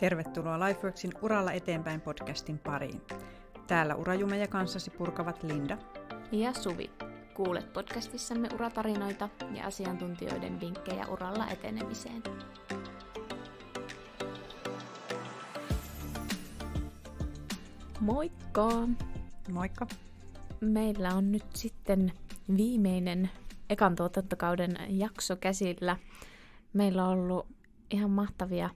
Tervetuloa LifeWorksin Uralla eteenpäin podcastin pariin. Täällä urajumeja kanssasi purkavat Linda ja Suvi. Kuulet podcastissamme uratarinoita ja asiantuntijoiden vinkkejä uralla etenemiseen. Moikka! Moikka! Meillä on nyt sitten viimeinen ekan tuotantokauden jakso käsillä. Meillä on ollut ihan mahtavia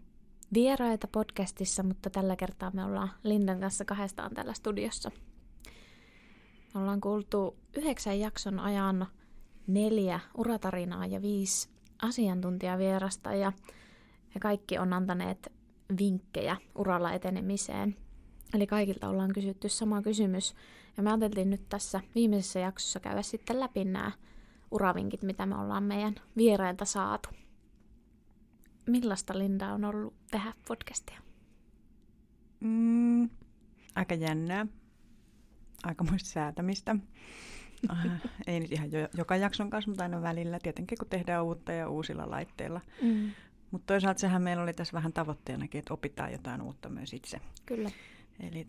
vieraita podcastissa, mutta tällä kertaa me ollaan Lindan kanssa kahdestaan täällä studiossa. Me ollaan kuultu 9 jakson ajan 4 uratarinaa ja 5 asiantuntijavierasta ja he kaikki on antaneet vinkkejä uralla etenemiseen. Eli kaikilta ollaan kysytty sama kysymys ja me ajateltiin nyt tässä viimeisessä jaksossa käydä sitten läpi nämä uravinkit, mitä me ollaan meidän vierailta saatu. Millaista Linda on ollut tehdä podcastia? Aika jännää. Aikamoista säätämistä. Ei nyt ihan joka jakson kanssa, mutta aina välillä. Tietenkin kun tehdään uutta ja uusilla laitteilla. Mutta toisaalta sehän meillä oli tässä vähän tavoitteenakin, että opitaan jotain uutta myös itse. Kyllä. Eli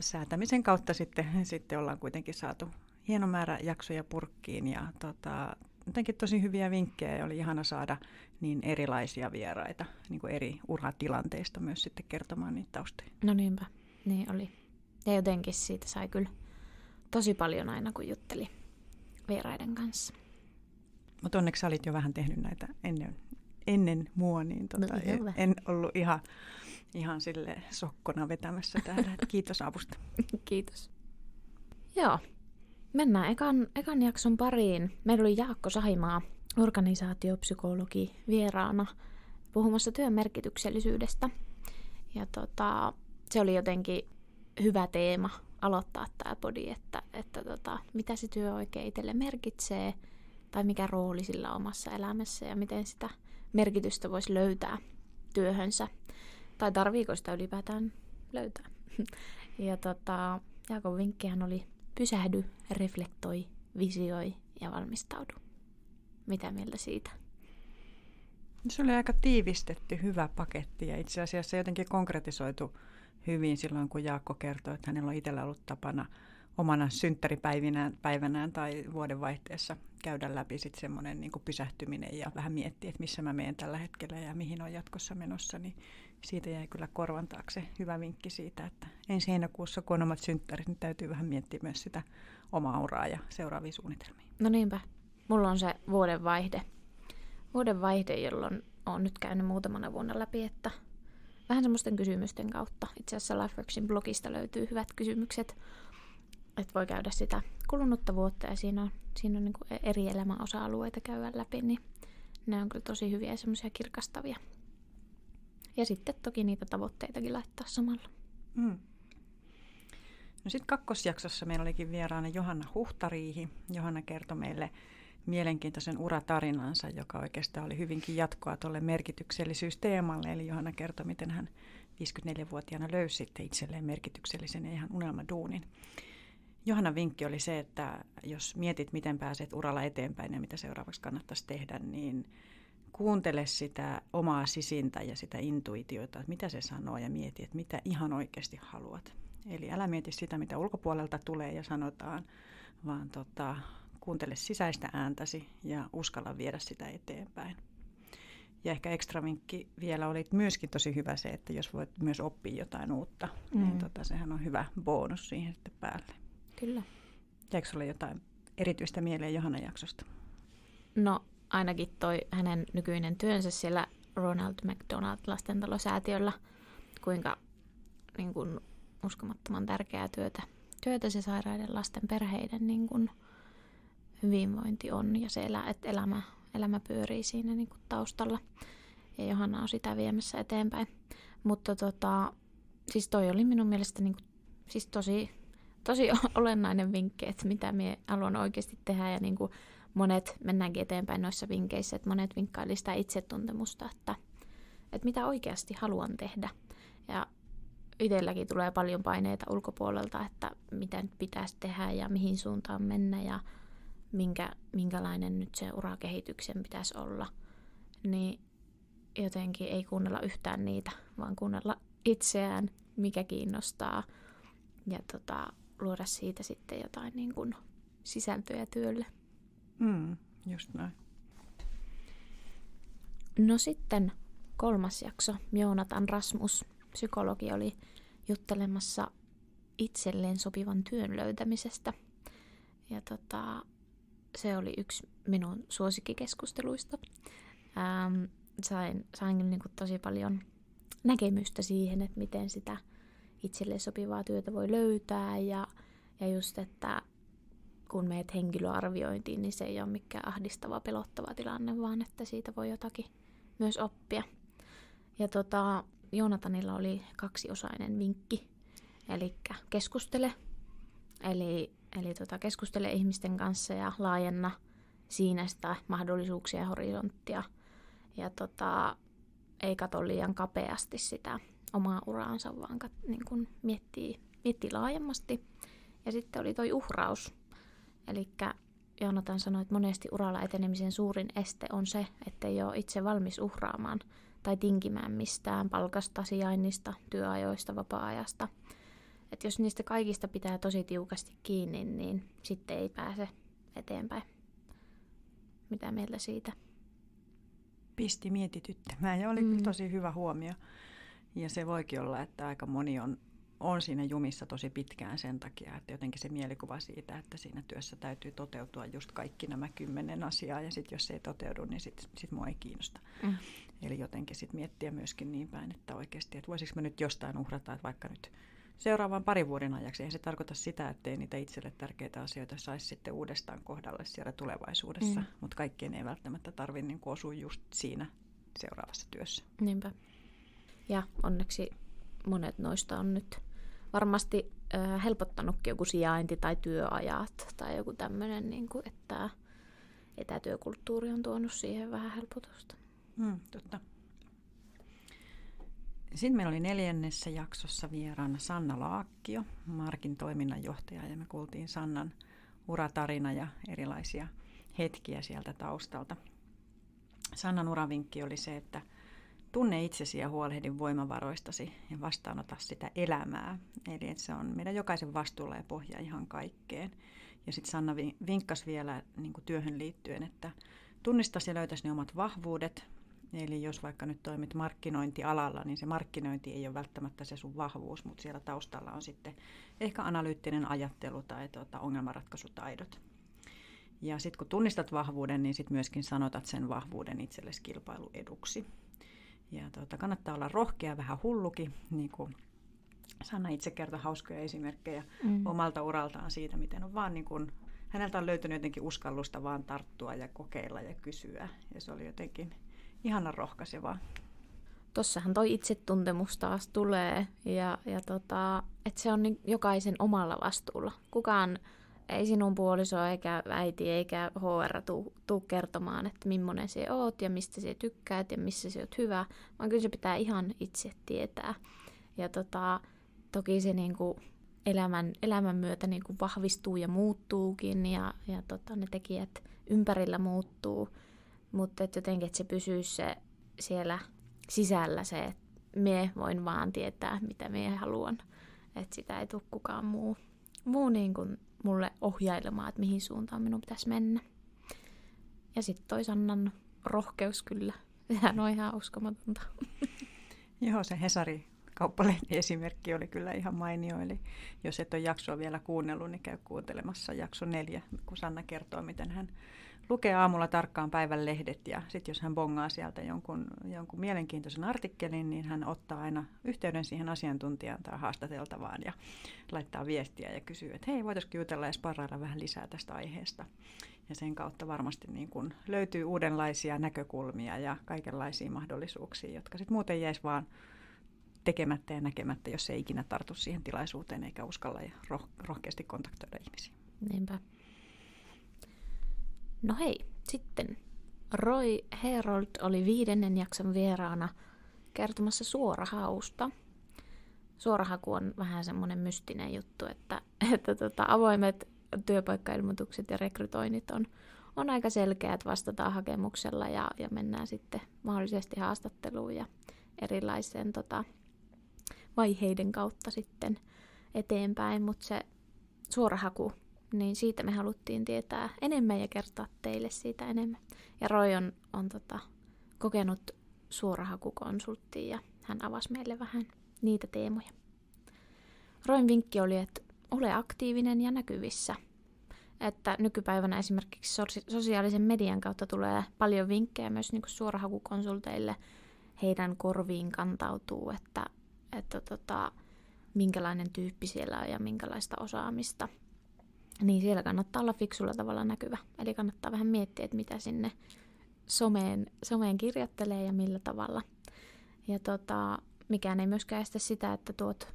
säätämisen kautta sitten ollaan kuitenkin saatu hieno määrä jaksoja purkkiin ja jotenkin tosi hyviä vinkkejä ja oli ihana saada niin erilaisia vieraita niin kuin eri uratilanteista myös sitten kertomaan niitä taustoja. No niinpä, niin oli. Ja jotenkin siitä sai kyllä tosi paljon aina, kun jutteli vieraiden kanssa. Mutta onneksi sä olit jo vähän tehnyt näitä ennen mua, niin en ollut ihan sille sokkona vetämässä täällä. Kiitos avusta. Kiitos. Joo. Mennään ekan jakson pariin. Meillä oli Jaakko Sahimaa, organisaatiopsykologi, vieraana puhumassa työn merkityksellisyydestä. Ja se oli jotenkin hyvä teema aloittaa tämä podi, että mitä se työ oikein itselle merkitsee tai mikä rooli sillä omassa elämässä ja miten sitä merkitystä voisi löytää työhönsä. Tai tarviiko sitä ylipäätään löytää. Ja Jaakon vinkkihän oli pysähdy, reflektoi, visioi ja valmistaudu. Mitä mieltä siitä? Se oli aika tiivistetty, hyvä paketti ja itse asiassa jotenkin konkretisoitu hyvin silloin, kun Jaakko kertoi, että hänellä on itsellä ollut tapana omana synttäripäivänään tai vuodenvaihteessa käydä läpi sitten semmoinen niin kuin pysähtyminen ja vähän miettiä, että missä mä menen tällä hetkellä ja mihin on jatkossa menossa, niin siitä jäi kyllä korvan taakse hyvä vinkki siitä, että ensi heinäkuussa, kun on omat synttärit, niin täytyy vähän miettiä myös sitä omaa uraa ja seuraavia suunnitelmia. No niinpä. Mulla on se vuodenvaihde, jolloin olen nyt käynyt muutamana vuonna läpi, että vähän semmoisten kysymysten kautta. Itse asiassa LifeWorksin blogista löytyy hyvät kysymykset, että voi käydä sitä kulunutta vuotta ja siinä on niin kuin eri elämän osa-alueita käydä läpi, niin ne on kyllä tosi hyviä ja semmoisia kirkastavia. Ja sitten toki niitä tavoitteitakin laittaa samalla. No sitten kakkosjaksossa meillä olikin vieraana Johanna Huhtariihi. Johanna kertoi meille mielenkiintoisen uratarinansa, joka oikeastaan oli hyvinkin jatkoa tuolle merkityksellisyysteemalle. Eli Johanna kertoi, miten hän 54-vuotiaana löysi sitten itselleen merkityksellisen ja ihan unelmaduunin. Johannan vinkki oli se, että jos mietit, miten pääset uralla eteenpäin ja mitä seuraavaksi kannattaisi tehdä, niin kuuntele sitä omaa sisintä ja sitä intuitiota, että mitä se sanoo ja mieti, että mitä ihan oikeasti haluat. Eli älä mieti sitä, mitä ulkopuolelta tulee ja sanotaan, vaan kuuntele sisäistä ääntäsi ja uskalla viedä sitä eteenpäin. Ja ehkä ekstra vinkki vielä oli myöskin tosi hyvä se, että jos voit myös oppia jotain uutta, niin sehän on hyvä bonus siihen sitten päälle. Kyllä. Jäikö sulle jotain erityistä mieleen Johannan jaksosta? No ainakin toi hänen nykyinen työnsä siellä Ronald McDonald lastentalosäätiöllä, kuinka niin kun, uskomattoman tärkeää työtä se sairaiden lasten perheiden niin kun, hyvinvointi on ja se elämä pyörii siinä niin kun, taustalla ja Johanna on sitä viemässä eteenpäin. Mutta siis toi oli minun mielestä niin kun, siis tosi olennainen vinkki, että mitä minä haluan oikeasti tehdä ja niin kuin monet, mennäänkin eteenpäin noissa vinkkeissä, että monet vinkkaili sitä itsetuntemusta, että mitä oikeasti haluan tehdä. Ja itselläkin tulee paljon paineita ulkopuolelta, että mitä nyt pitäisi tehdä ja mihin suuntaan mennä ja minkälainen nyt se urakehityksen pitäisi olla. Niin jotenkin ei kuunnella yhtään niitä, vaan kuunnella itseään, mikä kiinnostaa ja luoda siitä sitten jotain niin kuin sisältöjä työlle. Just näin. No sitten 3. jakso, Joonatan Rasmus, psykologi, oli juttelemassa itselleen sopivan työn löytämisestä. Ja se oli yksi minun suosikkikeskusteluista. Sain niin kuin tosi paljon näkemystä siihen, että miten sitä itselleen sopivaa työtä voi löytää. Ja just, että kun meet henkilöarviointiin, niin se ei ole mikään ahdistava, pelottava tilanne, vaan että siitä voi jotakin myös oppia. Ja Joonatanilla oli 2-osainen vinkki, eli keskustele. Eli keskustele ihmisten kanssa ja laajenna siinä sitä mahdollisuuksia ja horisonttia. Ja ei katso liian kapeasti sitä omaa uraansa, vaan niin kun miettii laajemmasti. Ja sitten oli toi uhraus. Eli Joonatan sanoi, että monesti uralla etenemisen suurin este on se, ettei ole itse valmis uhraamaan tai tinkimään mistään palkasta, sijainnista, työajoista, vapaa-ajasta. Että jos niistä kaikista pitää tosi tiukasti kiinni, niin sitten ei pääse eteenpäin. Mitä mieltä siitä? Pisti mietityttämään ja oli tosi hyvä huomio. Ja se voikin olla, että aika moni on siinä jumissa tosi pitkään sen takia, että jotenkin se mielikuva siitä, että siinä työssä täytyy toteutua just kaikki nämä 10 asiaa, ja sitten jos se ei toteudu, niin sit mua ei kiinnosta. Eli jotenkin sitten miettiä myöskin niin päin, että oikeasti, että voisiko mä nyt jostain uhrata, että vaikka nyt seuraavan 5 vuoden ajaksi. Eihän se tarkoita sitä, ettei niitä itselle tärkeitä asioita saisi sitten uudestaan kohdalle siellä tulevaisuudessa, mutta kaikkien ei välttämättä tarvitse niin osua just siinä seuraavassa työssä. Niinpä. Ja onneksi monet noista on nyt varmasti helpottanutkin joku sijainti tai työajat tai joku tämmöinen, niin kuin, että etätyökulttuuri on tuonut siihen vähän helpotusta. Totta. Sitten meillä oli 4. jaksossa vieraana Sanna Laakkio, Markin toiminnanjohtaja, ja me kuultiin Sannan uratarina ja erilaisia hetkiä sieltä taustalta. Sannan uravinkki oli se, että tunne itsesi ja huolehdi voimavaroistasi ja vastaanota sitä elämää. Eli että se on meidän jokaisen vastuulla ja pohja ihan kaikkeen. Ja sitten Sanna vinkkasi vielä niin kuin työhön liittyen, että tunnistasi ja löytäisi ne omat vahvuudet. Eli jos vaikka nyt toimit markkinointialalla, niin se markkinointi ei ole välttämättä se sun vahvuus, mutta siellä taustalla on sitten ehkä analyyttinen ajattelu tai ongelmanratkaisutaidot. Ja sitten kun tunnistat vahvuuden, niin sitten myöskin sanotat sen vahvuuden itsellesi kilpailueduksi. Ja kannattaa olla rohkea, vähän hullukin, niin kuin Sanna itse kertoi hauskoja esimerkkejä omalta uraltaan siitä, miten on vaan niin kuin, häneltä on löytynyt jotenkin uskallusta vaan tarttua ja kokeilla ja kysyä. Ja se oli jotenkin ihanan rohkaisevaa. Tossahan toi itsetuntemus taas tulee, ja että se on jokaisen omalla vastuulla. Kukaan ei sinun puoliso eikä äiti eikä HR tuu kertomaan, että millainen sä oot ja mistä sä tykkäät ja missä sä oot hyvä, vaan kyllä se pitää ihan itse tietää. Ja toki se niinku elämän myötä niinku vahvistuu ja muuttuukin ja ne tekijät ympärillä muuttuu, mutta jotenkin että se pysyisi se siellä sisällä se, että mie voin vaan tietää mitä mie haluan, että sitä ei tule kukaan muu niin kuin mulle ohjailemaan, että mihin suuntaan minun pitäisi mennä. Ja sitten toi Sannan rohkeus kyllä. Sehän on ihan uskomatonta. Joo, se Hesari-kauppalehti esimerkki oli kyllä ihan mainio. Eli jos et ole jaksoa vielä kuunnellut, niin käy kuuntelemassa jakso 4, kun Sanna kertoo, miten hän lukee aamulla tarkkaan päivän lehdet. Ja sitten jos hän bongaa sieltä jonkun mielenkiintoisen artikkelin, niin hän ottaa aina yhteyden siihen asiantuntijaan tai haastateltavaan ja laittaa viestiä ja kysyy, että hei, voitaisiinko jutella ja sparrailla vähän lisää tästä aiheesta. Ja sen kautta varmasti niin kun löytyy uudenlaisia näkökulmia ja kaikenlaisia mahdollisuuksia, jotka sitten muuten jäisi vaan tekemättä ja näkemättä, jos ei ikinä tartu siihen tilaisuuteen eikä uskalla ja rohkeasti kontaktoida ihmisiä. Niinpä. No hei, sitten Roy Herold oli 5. jakson vieraana kertomassa suorahausta. Suorahaku on vähän semmoinen mystinen juttu, että avoimet työpaikkailmoitukset ja rekrytoinnit on aika selkeät, että vastataan hakemuksella ja mennään sitten mahdollisesti haastatteluun ja erilaiseen vaiheiden kautta sitten eteenpäin, mutta se suora haku, niin siitä me haluttiin tietää enemmän ja kertoa teille siitä enemmän. Ja Roy on kokenut suorahakukonsulttia ja hän avasi meille vähän niitä teemoja. Royn vinkki oli, että ole aktiivinen ja näkyvissä. Että nykypäivänä esimerkiksi sosiaalisen median kautta tulee paljon vinkkejä myös niin kuin suorahakukonsulteille. Heidän korviin kantautuu, että minkälainen tyyppi siellä on ja minkälaista osaamista. Niin siellä kannattaa olla fiksulla tavalla näkyvä. Eli kannattaa vähän miettiä, että mitä sinne someen kirjoittelee ja millä tavalla. Ja mikään ei myöskään estä sitä, että tuot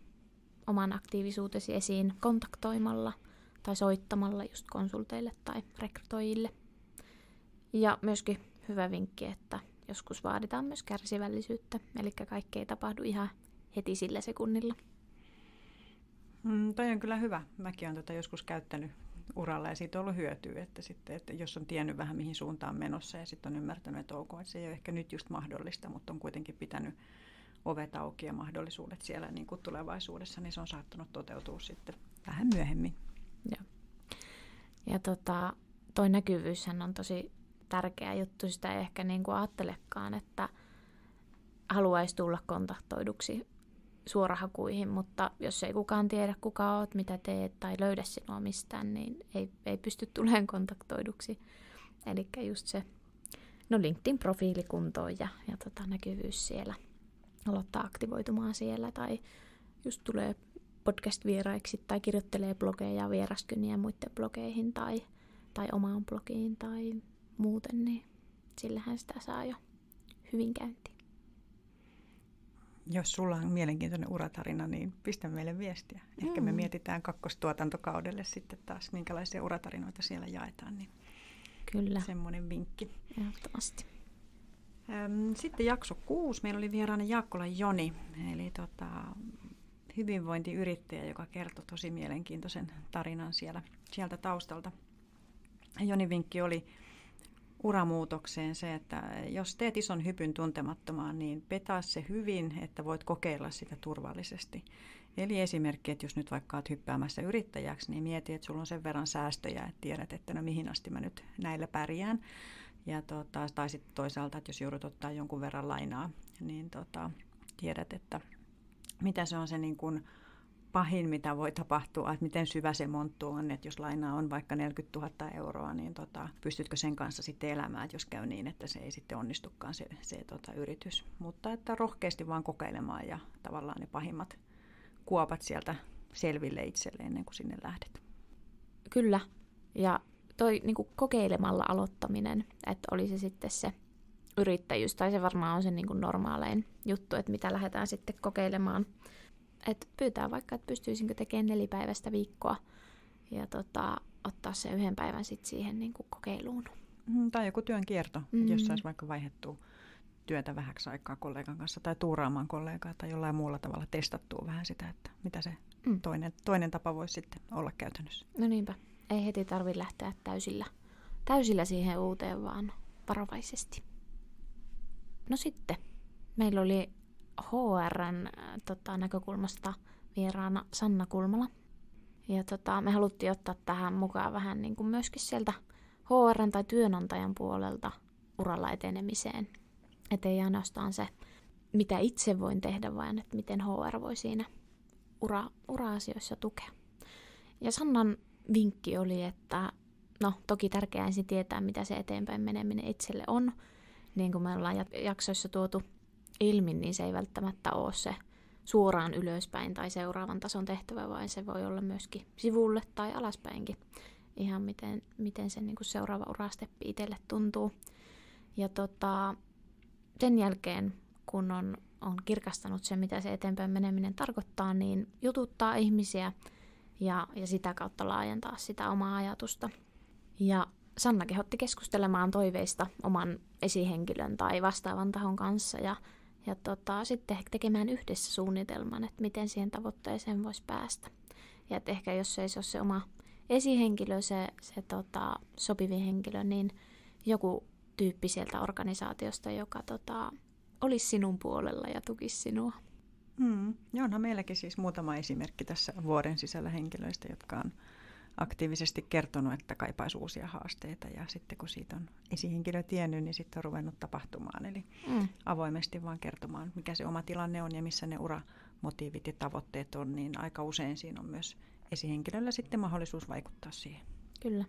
oman aktiivisuutesi esiin kontaktoimalla tai soittamalla just konsulteille tai rekrytoijille. Ja myöskin hyvä vinkki, että joskus vaaditaan myös kärsivällisyyttä, eli kaikki ei tapahdu ihan heti sillä sekunnilla. Toi on kyllä hyvä. Mäkin olen joskus käyttänyt uralla ja siitä on ollut hyötyä, että jos on tiennyt vähän mihin suuntaan menossa ja sitten on ymmärtänyt, että ok, että se ei ole ehkä nyt just mahdollista, mutta on kuitenkin pitänyt ovet auki ja mahdollisuudet siellä niin kuin tulevaisuudessa, niin se on saattanut toteutua sitten vähän myöhemmin. Ja toi näkyvyyshän on tosi tärkeä juttu, sitä ei ehkä niin kuin ajattelekaan, että haluaisi tulla kontaktoiduksi suorahakuihin, mutta jos ei kukaan tiedä kuka oot, mitä teet tai löydä sinua mistään, niin ei pysty tulemaan kontaktoiduksi. Eli just se LinkedIn-profiili kuntoon ja näkyvyys siellä, aloittaa aktivoitumaan siellä tai just tulee podcast-vieraiksi tai kirjoittelee blogeja vieraskyniä muiden blogeihin tai omaan blogiin tai muuten, niin sillähän sitä saa jo hyvin käyntiin. Jos sulla on mielenkiintoinen uratarina, niin pistä meille viestiä. Ehkä me mietitään kakkostuotantokaudelle sitten taas, minkälaisia uratarinoita siellä jaetaan. Niin kyllä. Semmoinen vinkki. Ehdottomasti. Sitten jakso 6. Meillä oli vieraana Jaakkolan Joni, eli hyvinvointiyrittäjä, joka kertoi tosi mielenkiintoisen tarinan sieltä taustalta. Jonin vinkki oli uramuutokseen se, että jos teet ison hypyn tuntemattomaan, niin petaa se hyvin, että voit kokeilla sitä turvallisesti. Eli esimerkki, että jos nyt vaikka olet hyppäämässä yrittäjäksi, niin mieti, että sulla on sen verran säästöjä, että tiedät, että mihin asti mä nyt näillä pärjään. Ja tai sitten toisaalta, että jos joudut ottaa jonkun verran lainaa, niin tiedät, että mitä se on se niin kuin pahin, mitä voi tapahtua, että miten syvä se monttu on, että jos lainaa on vaikka 40 000 €, niin pystytkö sen kanssa sitten elämään, että jos käy niin, että se ei sitten onnistukaan se yritys. Mutta että rohkeasti vaan kokeilemaan ja tavallaan ne pahimmat kuopat sieltä selville itselle ennen kuin sinne lähdet. Kyllä, ja toi niin kuin kokeilemalla aloittaminen, että oli se sitten se yrittäjyys, tai se varmaan on se niin kuin normaalein juttu, että mitä lähdetään sitten kokeilemaan. Et pyytää vaikka, että pystyisinkö tekemään 4-päiväistä viikkoa ja ottaa se 1 päivän sitten siihen niin kuin kokeiluun. Tai joku työn kierto, jos saisi vaikka vaihdettua työtä vähäksi aikaa kollegan kanssa tai tuuraamaan kollegaa tai jollain muulla tavalla testattua vähän sitä, että mitä se toinen tapa voisi sitten olla käytännössä. No niinpä. Ei heti tarvitse lähteä täysillä siihen uuteen, vaan varovaisesti. No sitten meillä oli HR:n näkökulmasta vieraana Sanna Kulmala. Ja me haluttiin ottaa tähän mukaan vähän niin kuin myöskin sieltä HR:n tai työnantajan puolelta uralla etenemiseen. Että ei ainoastaan se, mitä itse voin tehdä, vaan että miten HR voi siinä ura-asioissa tukea. Ja Sannan vinkki oli, että toki tärkeää ensin tietää, mitä se eteenpäin meneminen itselle on. Niin kuin me ollaan jaksoissa tuotu ilmi, niin se ei välttämättä ole se suoraan ylöspäin tai seuraavan tason tehtävä, vaan se voi olla myöskin sivulle tai alaspäinkin. Ihan miten se niin kuin seuraava urasteppi itselle tuntuu. Ja sen jälkeen, kun on kirkastanut sen, mitä se eteenpäin meneminen tarkoittaa, niin jututtaa ihmisiä ja sitä kautta laajentaa sitä omaa ajatusta. Ja Sanna kehotti keskustelemaan toiveista oman esihenkilön tai vastaavan tahon kanssa ja sitten tekemään yhdessä suunnitelman, että miten siihen tavoitteeseen voisi päästä. Ja että ehkä jos ei se ole se oma esihenkilö, se sopivin henkilö, niin joku tyyppi sieltä organisaatiosta, joka olisi sinun puolella ja tukisi sinua. Onhan meilläkin siis muutama esimerkki tässä vuoden sisällä henkilöistä, jotka on aktiivisesti kertonut, että kaipaisi uusia haasteita, ja sitten kun siitä on esihenkilö tiennyt, niin sitten on ruvennut tapahtumaan. Eli avoimesti vaan kertomaan, mikä se oma tilanne on ja missä ne uramotiivit ja tavoitteet on, niin aika usein siinä on myös esihenkilöllä sitten mahdollisuus vaikuttaa siihen. Kyllä.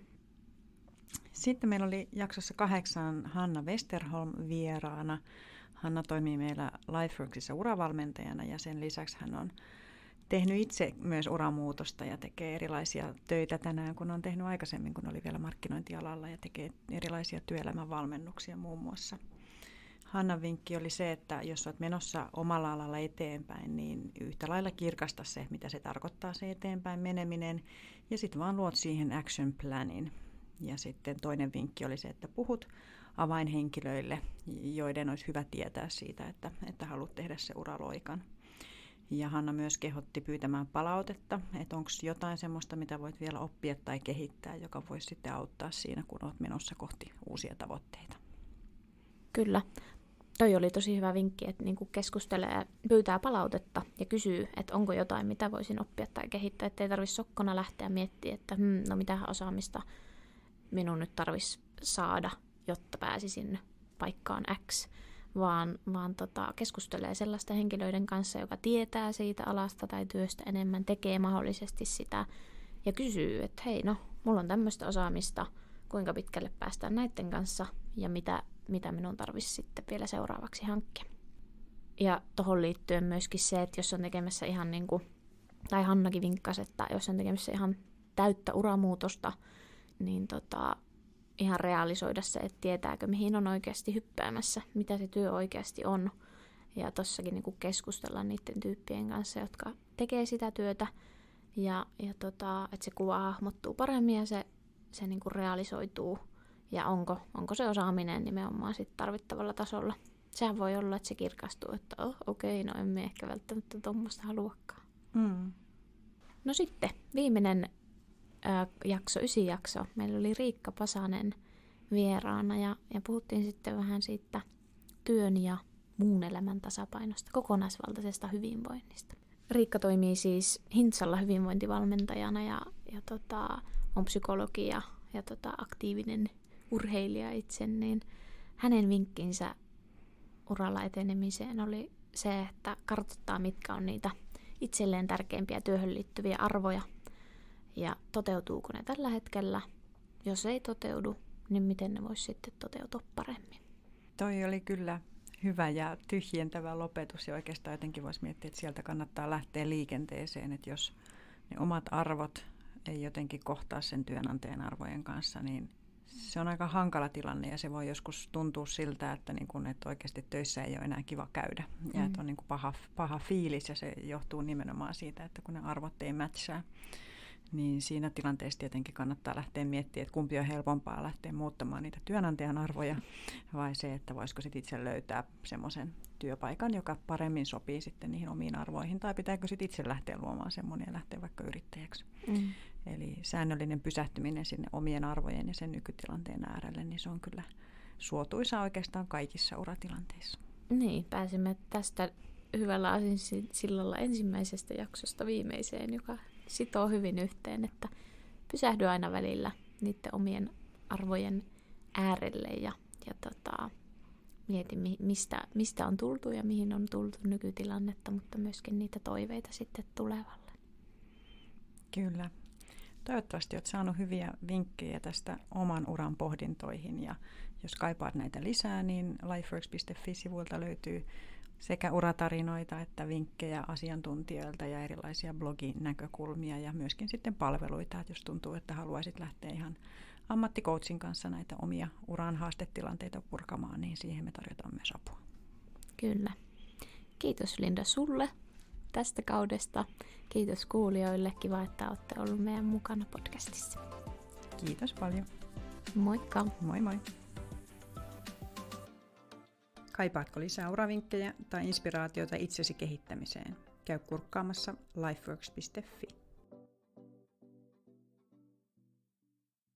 Sitten meillä oli jaksossa 8 Hanna Westerholm vieraana. Hanna toimii meillä LifeWorksissa uravalmentajana, ja sen lisäksi hän on tehnyt itse myös uramuutosta ja tekee erilaisia töitä tänään, kun on tehnyt aikaisemmin, kun oli vielä markkinointialalla, ja tekee erilaisia työelämän valmennuksia muun muassa. Hannan vinkki oli se, että jos olet menossa omalla alalla eteenpäin, niin yhtä lailla kirkasta se, mitä se tarkoittaa se eteenpäin meneminen, ja sitten vaan luot siihen action planin. Ja sitten toinen vinkki oli se, että puhut avainhenkilöille, joiden olisi hyvä tietää siitä, että haluat tehdä se uraloikan. Ja Hanna myös kehotti pyytämään palautetta, että onko jotain semmoista, mitä voit vielä oppia tai kehittää, joka voisi sitten auttaa siinä, kun olet menossa kohti uusia tavoitteita. Kyllä. Toi oli tosi hyvä vinkki, että niinku keskustelee, pyytää palautetta ja kysyy, että onko jotain, mitä voisin oppia tai kehittää. Että ei tarvitse sokkona lähteä miettimään, että mitähän osaamista minun nyt tarvitsisi saada, jotta pääsisin paikkaan X. Vaan keskustelee sellaisten henkilöiden kanssa, joka tietää siitä alasta tai työstä enemmän, tekee mahdollisesti sitä ja kysyy, että hei, no, mulla on tämmöistä osaamista, kuinka pitkälle päästään näiden kanssa ja mitä minun tarvitsisi sitten vielä seuraavaksi hankkia. Ja tuohon liittyen myöskin se, että jos on tekemässä ihan niin kuin, tai Hannakin vinkkasi, että jos on tekemässä ihan täyttä uramuutosta, niin ihan realisoida se, että tietääkö, mihin on oikeasti hyppäämässä, mitä se työ oikeasti on. Ja tossakin niin keskustella niiden tyyppien kanssa, jotka tekee sitä työtä, ja että se kuva hahmottuu paremmin ja se niin realisoituu. Ja onko se osaaminen nimenomaan sit tarvittavalla tasolla. Sehän voi olla, että se kirkastuu, että okei, emme ehkä välttämättä tuommoista haluakaan. No sitten, viimeinen jakso, 9-jakso. Meillä oli Riikka Pasanen vieraana ja puhuttiin sitten vähän siitä työn ja muun elämän tasapainosta, kokonaisvaltaisesta hyvinvoinnista. Riikka toimii siis Hintsalla hyvinvointivalmentajana ja on psykologi ja aktiivinen urheilija itse, niin hänen vinkkinsä uralla etenemiseen oli se, että kartoittaa, mitkä on niitä itselleen tärkeimpiä työhön liittyviä arvoja. Ja toteutuuko ne tällä hetkellä? Jos ei toteudu, niin miten ne voisi sitten toteutua paremmin? Toi oli kyllä hyvä ja tyhjentävä lopetus. Ja oikeastaan jotenkin voisi miettiä, että sieltä kannattaa lähteä liikenteeseen. Että jos ne omat arvot ei jotenkin kohtaa sen työnantajan arvojen kanssa, niin se on aika hankala tilanne. Ja se voi joskus tuntua siltä, että, niin kun, että oikeasti töissä ei ole enää kiva käydä. Ja että on niin kun paha fiilis, ja se johtuu nimenomaan siitä, että kun ne arvot ei mätsää. Niin siinä tilanteessa tietenkin kannattaa lähteä miettimään, että kumpi on helpompaa lähteä muuttamaan niitä työnantajan arvoja vai se, että voisiko sit itse löytää semmoisen työpaikan, joka paremmin sopii sitten niihin omiin arvoihin, tai pitääkö sit itse lähteä luomaan semmoinen ja lähteä vaikka yrittäjäksi. Eli säännöllinen pysähtyminen sinne omien arvojen ja sen nykytilanteen äärelle, niin se on kyllä suotuisa oikeastaan kaikissa uratilanteissa. Niin, pääsimme tästä hyvällä asinsillalla ensimmäisestä jaksosta viimeiseen, joka sitoo hyvin yhteen, että pysähdy aina välillä niiden omien arvojen äärelle ja mieti, mistä on tultu ja mihin on tultu nykytilannetta, mutta myöskin niitä toiveita sitten tulevalle. Kyllä. Toivottavasti olet saanut hyviä vinkkejä tästä oman uran pohdintoihin, ja jos kaipaat näitä lisää, niin lifeworks.fi-sivuilta löytyy sekä uratarinoita että vinkkejä asiantuntijoilta ja erilaisia bloginäkökulmia ja myöskin sitten palveluita, että jos tuntuu, että haluaisit lähteä ihan ammattikoutsin kanssa näitä omia uran haastetilanteita purkamaan, niin siihen me tarjotaan myös apua. Kyllä. Kiitos Linda sulle tästä kaudesta. Kiitos kuulijoille. Kiva, että olette olleet meidän mukana podcastissa. Kiitos paljon. Moikka. Moi moi. Kaipaatko lisää uravinkkejä tai inspiraatiota itsesi kehittämiseen? Käy kurkkaamassa lifeworks.fi.